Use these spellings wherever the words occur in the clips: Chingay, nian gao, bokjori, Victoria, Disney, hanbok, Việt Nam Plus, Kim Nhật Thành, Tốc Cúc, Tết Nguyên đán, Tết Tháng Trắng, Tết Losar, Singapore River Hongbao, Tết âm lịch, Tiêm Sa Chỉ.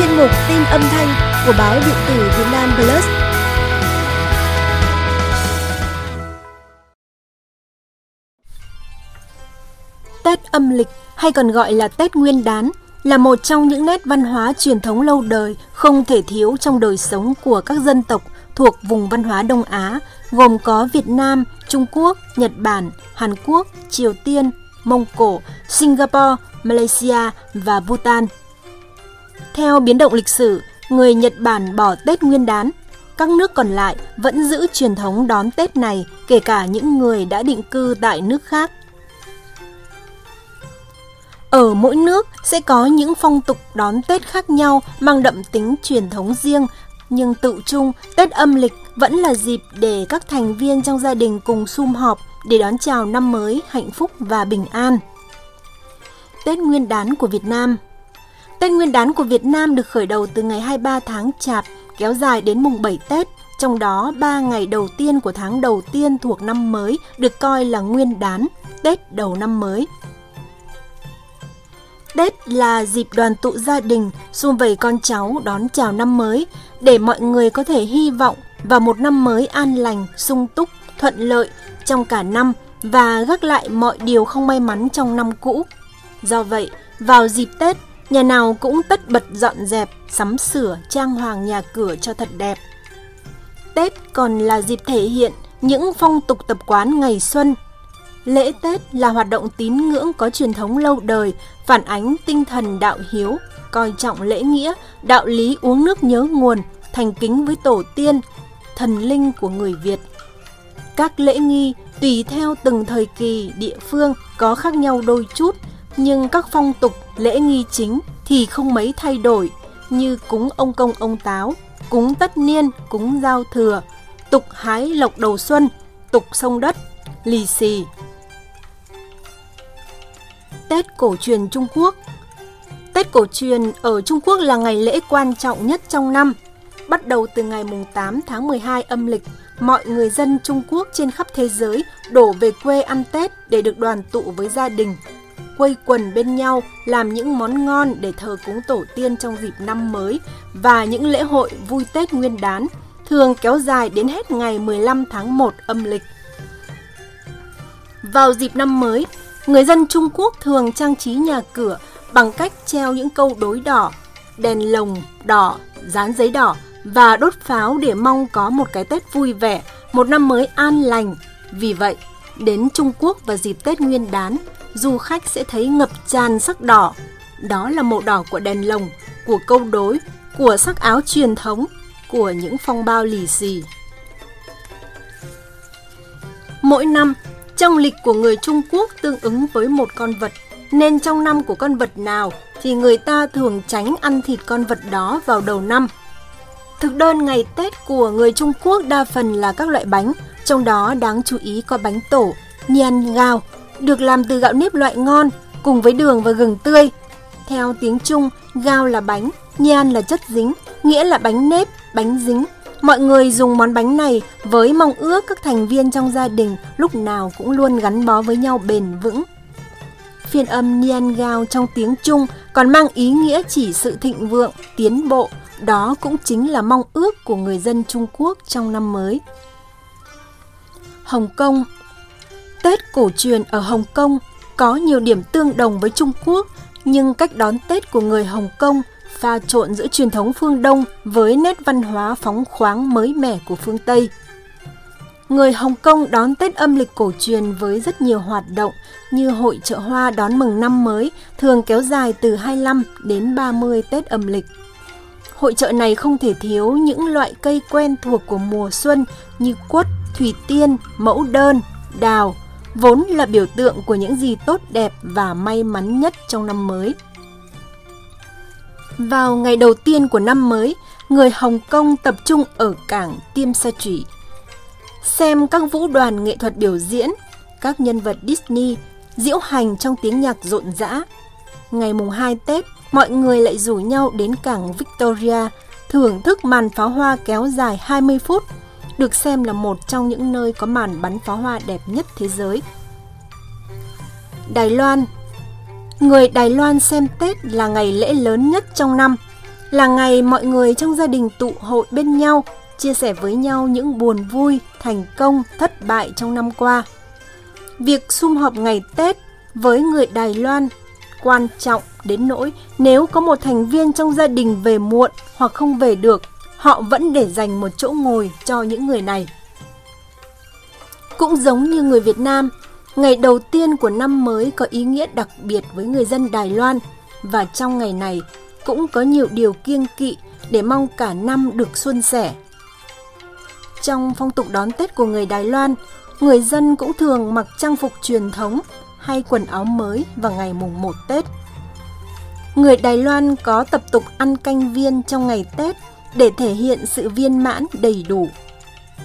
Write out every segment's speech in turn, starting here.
chuyên mục tin âm thanh của báo điện tử Việt Nam Plus. Tết âm lịch hay còn gọi là Tết Nguyên đán là một trong những nét văn hóa truyền thống lâu đời không thể thiếu trong đời sống của các dân tộc thuộc vùng văn hóa Đông Á, gồm có Việt Nam, Trung Quốc, Nhật Bản, Hàn Quốc, Triều Tiên, Mông Cổ, Singapore, Malaysia và Bhutan. Theo biến động lịch sử, người Nhật Bản bỏ Tết Nguyên đán. Các nước còn lại vẫn giữ truyền thống đón Tết này, kể cả những người đã định cư tại nước khác. Ở mỗi nước sẽ có những phong tục đón Tết khác nhau mang đậm tính truyền thống riêng, nhưng tự chung Tết âm lịch vẫn là dịp để các thành viên trong gia đình cùng sum họp để đón chào năm mới hạnh phúc và bình an. Tết Nguyên đán của Việt Nam. Tết Nguyên đán của Việt Nam được khởi đầu từ ngày 23 tháng Chạp, kéo dài đến mùng 7 Tết, trong đó 3 ngày đầu tiên của tháng đầu tiên thuộc năm mới được coi là Nguyên đán, Tết đầu năm mới. Tết là dịp đoàn tụ gia đình, sum vầy con cháu đón chào năm mới, để mọi người có thể hy vọng vào một năm mới an lành, sung túc, thuận lợi trong cả năm và gác lại mọi điều không may mắn trong năm cũ. Do vậy, vào dịp Tết, nhà nào cũng tất bật dọn dẹp, sắm sửa, trang hoàng nhà cửa cho thật đẹp. Tết còn là dịp thể hiện những phong tục tập quán ngày xuân. Lễ Tết là hoạt động tín ngưỡng có truyền thống lâu đời, phản ánh tinh thần đạo hiếu, coi trọng lễ nghĩa, đạo lý uống nước nhớ nguồn, thành kính với tổ tiên, thần linh của người Việt. Các lễ nghi tùy theo từng thời kỳ, địa phương có khác nhau đôi chút, nhưng các phong tục lễ nghi chính thì không mấy thay đổi, như cúng ông công ông táo, cúng tất niên, cúng giao thừa, tục hái lộc đầu xuân, tục sông đất, lì xì. Tết cổ truyền Trung Quốc. Tết cổ truyền ở Trung Quốc là ngày lễ quan trọng nhất trong năm. Bắt đầu từ ngày 8 tháng 12 âm lịch, mọi người dân Trung Quốc trên khắp thế giới đổ về quê ăn Tết để được đoàn tụ với gia đình, quây quần bên nhau làm những món ngon để thờ cúng tổ tiên trong dịp năm mới, và những lễ hội vui Tết Nguyên đán thường kéo dài đến hết ngày 15 tháng 1 âm lịch. Vào dịp năm mới, người dân Trung Quốc thường trang trí nhà cửa bằng cách treo những câu đối đỏ, đèn lồng đỏ, dán giấy đỏ và đốt pháo để mong có một cái Tết vui vẻ, một năm mới an lành. Vì vậy, đến Trung Quốc vào dịp Tết Nguyên đán, du khách sẽ thấy ngập tràn sắc đỏ. Đó là màu đỏ của đèn lồng, của câu đối, của sắc áo truyền thống, của những phong bao lì xì. Mỗi năm, trong lịch của người Trung Quốc tương ứng với một con vật, nên trong năm của con vật nào thì người ta thường tránh ăn thịt con vật đó vào đầu năm. Thực đơn ngày Tết của người Trung Quốc đa phần là các loại bánh, trong đó đáng chú ý có bánh tổ, nian gao, được làm từ gạo nếp loại ngon, cùng với đường và gừng tươi. Theo tiếng Trung, gao là bánh, nian là chất dính, nghĩa là bánh nếp, bánh dính. Mọi người dùng món bánh này với mong ước các thành viên trong gia đình lúc nào cũng luôn gắn bó với nhau bền vững. Phiên âm nian gao trong tiếng Trung còn mang ý nghĩa chỉ sự thịnh vượng, tiến bộ. Đó cũng chính là mong ước của người dân Trung Quốc trong năm mới. Hồng Kông. Tết cổ truyền ở Hồng Kông có nhiều điểm tương đồng với Trung Quốc, nhưng cách đón Tết của người Hồng Kông pha trộn giữa truyền thống phương Đông với nét văn hóa phóng khoáng mới mẻ của phương Tây. Người Hồng Kông đón Tết âm lịch cổ truyền với rất nhiều hoạt động như hội chợ hoa đón mừng năm mới, thường kéo dài từ 25 đến 30 Tết âm lịch. Hội chợ này không thể thiếu những loại cây quen thuộc của mùa xuân như quất, thủy tiên, mẫu đơn, đào, vốn là biểu tượng của những gì tốt đẹp và may mắn nhất trong năm mới. Vào ngày đầu tiên của năm mới, người Hồng Kông tập trung ở cảng Tiêm Sa Chỉ, xem các vũ đoàn nghệ thuật biểu diễn, các nhân vật Disney diễu hành trong tiếng nhạc rộn rã. Ngày mùng 2 Tết, mọi người lại rủ nhau đến cảng Victoria, thưởng thức màn pháo hoa kéo dài 20 phút, được xem là một trong những nơi có màn bắn pháo hoa đẹp nhất thế giới. Đài Loan. Người Đài Loan xem Tết là ngày lễ lớn nhất trong năm. là ngày mọi người trong gia đình tụ hội bên nhau, chia sẻ với nhau những buồn vui, thành công, thất bại trong năm qua. Việc sum họp ngày Tết với người Đài Loan quan trọng đến nỗi nếu có một thành viên trong gia đình về muộn hoặc không về được, họ vẫn để dành một chỗ ngồi cho những người này. Cũng giống như người Việt Nam, ngày đầu tiên của năm mới có ý nghĩa đặc biệt với người dân Đài Loan và trong ngày này cũng có nhiều điều kiêng kỵ để mong cả năm được suôn sẻ. Trong phong tục đón Tết của người Đài Loan, người dân cũng thường mặc trang phục truyền thống hay quần áo mới vào ngày mùng 1 Tết. Người Đài Loan có tập tục ăn canh viên trong ngày Tết để thể hiện sự viên mãn đầy đủ.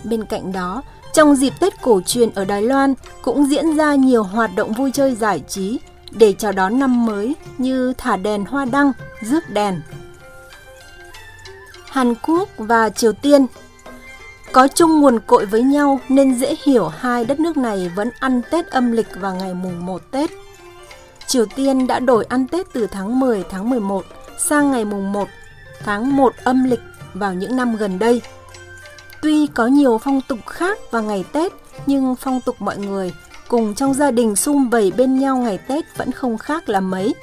Bên cạnh đó, trong dịp Tết cổ truyền ở Đài Loan cũng diễn ra nhiều hoạt động vui chơi giải trí để chào đón năm mới như thả đèn hoa đăng, rước đèn. Hàn Quốc và Triều Tiên có chung nguồn cội với nhau nên dễ hiểu hai đất nước này vẫn ăn Tết âm lịch vào ngày mùng 1 Tết. Triều Tiên đã đổi ăn Tết từ tháng 10, tháng 11 sang ngày mùng 1, tháng 1 âm lịch vào những năm gần đây. Tuy có nhiều phong tục khác vào ngày Tết, nhưng phong tục mọi người cùng trong gia đình sum vầy bên nhau ngày Tết vẫn không khác là mấy.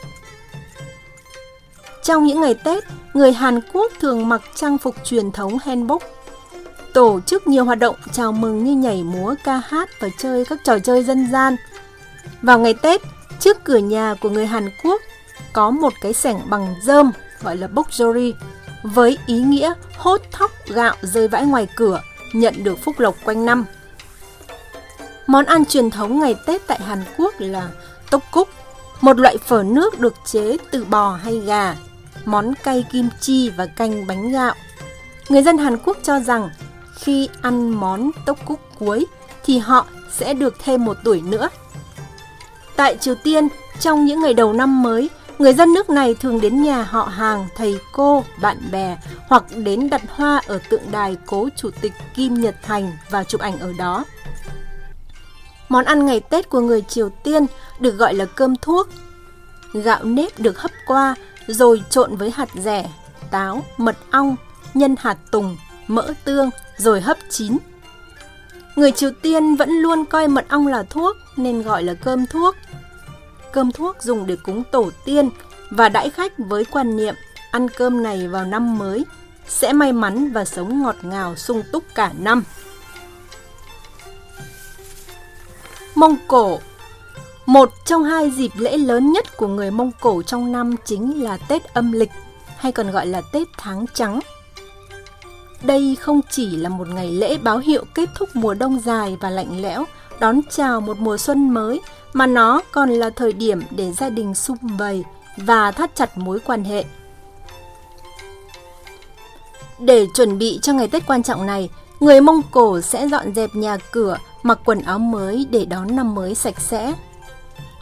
Trong những ngày Tết, người Hàn Quốc thường mặc trang phục truyền thống hanbok, tổ chức nhiều hoạt động chào mừng như nhảy múa, ca hát và chơi các trò chơi dân gian. Vào ngày Tết, trước cửa nhà của người Hàn Quốc có một cái xẻng bằng rơm gọi là bokjori, với ý nghĩa hốt thóc gạo rơi vãi ngoài cửa, nhận được phúc lộc quanh năm. Món ăn truyền thống ngày Tết tại Hàn Quốc là Tốc Cúc, một loại phở nước được chế từ bò hay gà, món cay kim chi và canh bánh gạo. Người dân Hàn Quốc cho rằng khi ăn món Tốc Cúc cuối thì họ sẽ được thêm một tuổi nữa. Tại Triều Tiên, trong những ngày đầu năm mới, người dân nước này thường đến nhà họ hàng, thầy cô, bạn bè hoặc đến đặt hoa ở tượng đài cố chủ tịch Kim Nhật Thành và chụp ảnh ở đó. Món ăn ngày Tết của người Triều Tiên được gọi là cơm thuốc. Gạo nếp được hấp qua rồi trộn với hạt dẻ, táo, mật ong, nhân hạt tùng, mỡ tương rồi hấp chín. Người Triều Tiên vẫn luôn coi mật ong là thuốc nên gọi là cơm thuốc. Cơm thuốc dùng để cúng tổ tiên và đãi khách với quan niệm ăn cơm này vào năm mới sẽ may mắn và sống ngọt ngào sung túc cả năm. Mông Cổ. Một trong hai dịp lễ lớn nhất của người Mông Cổ trong năm chính là Tết âm lịch hay còn gọi là Tết Tháng Trắng. Đây không chỉ là một ngày lễ báo hiệu kết thúc mùa đông dài và lạnh lẽo, đón chào một mùa xuân mới, mà nó còn là thời điểm để gia đình sum vầy và thắt chặt mối quan hệ. Để chuẩn bị cho ngày Tết quan trọng này, người Mông Cổ sẽ dọn dẹp nhà cửa, mặc quần áo mới để đón năm mới sạch sẽ.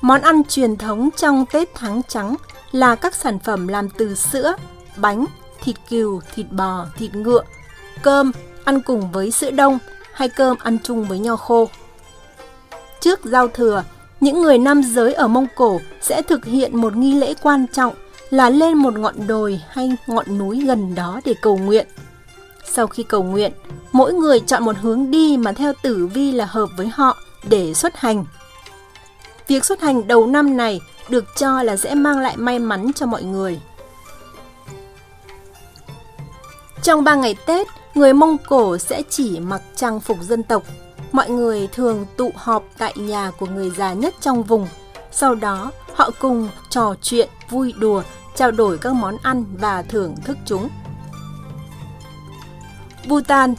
Món ăn truyền thống trong Tết Tháng Trắng là các sản phẩm làm từ sữa, bánh, thịt cừu, thịt bò, thịt ngựa, cơm ăn cùng với sữa đông hay cơm ăn chung với nho khô. Trước giao thừa, những người nam giới ở Mông Cổ sẽ thực hiện một nghi lễ quan trọng là lên một ngọn đồi hay ngọn núi gần đó để cầu nguyện. Sau khi cầu nguyện, mỗi người chọn một hướng đi mà theo tử vi là hợp với họ để xuất hành. Việc xuất hành đầu năm này được cho là sẽ mang lại may mắn cho mọi người. Trong 3 ngày Tết, người Mông Cổ sẽ chỉ mặc trang phục dân tộc. Mọi người thường tụ họp tại nhà của người già nhất trong vùng. Sau đó, họ cùng trò chuyện, vui đùa, trao đổi các món ăn và thưởng thức chúng. Bhutan.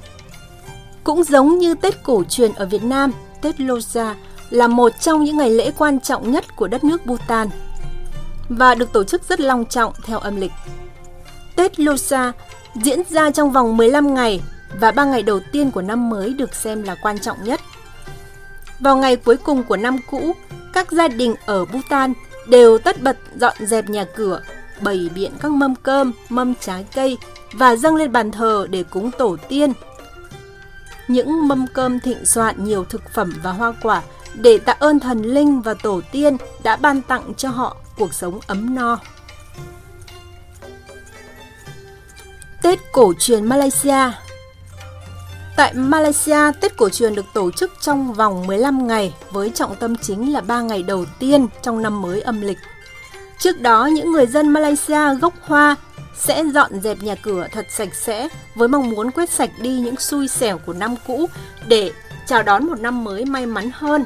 Cũng giống như Tết cổ truyền ở Việt Nam, Tết Losar là một trong những ngày lễ quan trọng nhất của đất nước Bhutan và được tổ chức rất long trọng theo âm lịch. Tết Losar diễn ra trong vòng 15 ngày và 3 ngày đầu tiên của năm mới được xem là quan trọng nhất. Vào ngày cuối cùng của năm cũ, các gia đình ở Bhutan đều tất bật dọn dẹp nhà cửa, bày biện các mâm cơm, mâm trái cây và dâng lên bàn thờ để cúng tổ tiên. Những mâm cơm thịnh soạn nhiều thực phẩm và hoa quả để tạ ơn thần linh và tổ tiên đã ban tặng cho họ cuộc sống ấm no. Tết cổ truyền Malaysia. Tại Malaysia, Tết cổ truyền được tổ chức trong vòng 15 ngày với trọng tâm chính là 3 ngày đầu tiên trong năm mới âm lịch. Trước đó, những người dân Malaysia gốc Hoa sẽ dọn dẹp nhà cửa thật sạch sẽ với mong muốn quét sạch đi những xui xẻo của năm cũ để chào đón một năm mới may mắn hơn.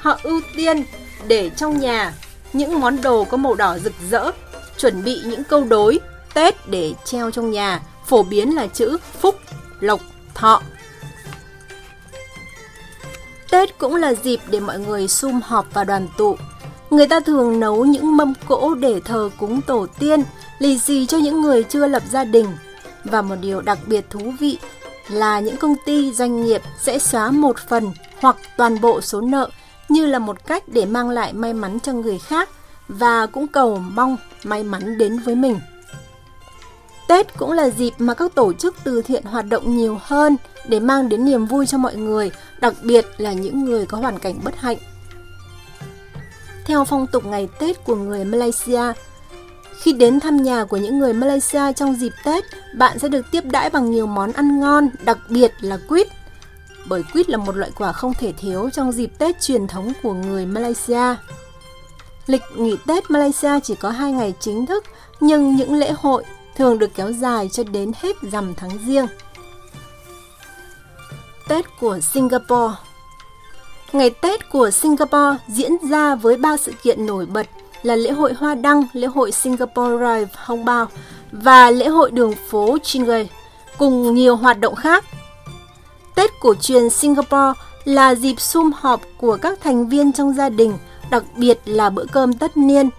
Họ ưu tiên để trong nhà những món đồ có màu đỏ rực rỡ, chuẩn bị những câu đối Tết để treo trong nhà, phổ biến là chữ phúc, lộc, thọ. Tết cũng là dịp để mọi người sum họp và đoàn tụ. Người ta thường nấu những mâm cỗ để thờ cúng tổ tiên, lì xì cho những người chưa lập gia đình. Và một điều đặc biệt thú vị là những công ty, doanh nghiệp sẽ xóa một phần hoặc toàn bộ số nợ như là một cách để mang lại may mắn cho người khác và cũng cầu mong may mắn đến với mình. Tết cũng là dịp mà các tổ chức từ thiện hoạt động nhiều hơn để mang đến niềm vui cho mọi người, đặc biệt là những người có hoàn cảnh bất hạnh. Theo phong tục ngày Tết của người Malaysia, khi đến thăm nhà của những người Malaysia trong dịp Tết, bạn sẽ được tiếp đãi bằng nhiều món ăn ngon, đặc biệt là quýt. Bởi quýt là một loại quả không thể thiếu trong dịp Tết truyền thống của người Malaysia. Lịch nghỉ Tết Malaysia chỉ có 2 ngày chính thức, nhưng những lễ hội thường được kéo dài cho đến hết rằm tháng Giêng. Tết của Singapore. Ngày Tết của Singapore diễn ra với 3 sự kiện nổi bật là lễ hội Hoa Đăng, lễ hội Singapore River Hongbao và lễ hội đường phố Chingay, cùng nhiều hoạt động khác. Tết cổ truyền Singapore là dịp sum họp của các thành viên trong gia đình, đặc biệt là bữa cơm tất niên.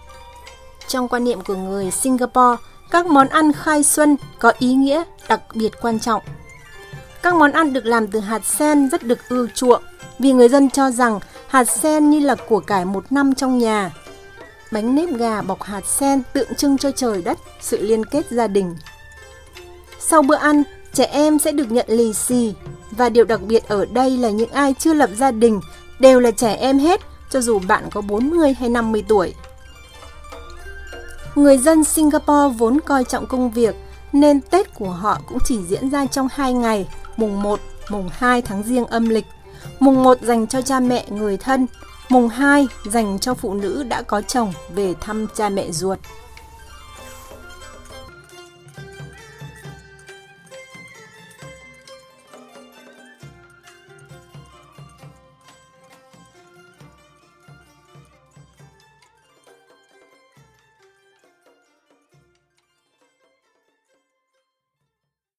Trong quan niệm của người Singapore, các món ăn khai xuân có ý nghĩa đặc biệt quan trọng. Các món ăn được làm từ hạt sen rất được ưa chuộng vì người dân cho rằng hạt sen như là của cải một năm trong nhà. Bánh nếp gà bọc hạt sen tượng trưng cho trời đất, sự liên kết gia đình. Sau bữa ăn, trẻ em sẽ được nhận lì xì và điều đặc biệt ở đây là những ai chưa lập gia đình đều là trẻ em hết, cho dù bạn có 40 hay 50 tuổi. Người dân Singapore vốn coi trọng công việc nên Tết của họ cũng chỉ diễn ra trong 2 ngày, mùng 1, mùng 2 tháng Giêng âm lịch. Mùng 1 dành cho cha mẹ người thân, mùng 2 dành cho phụ nữ đã có chồng về thăm cha mẹ ruột.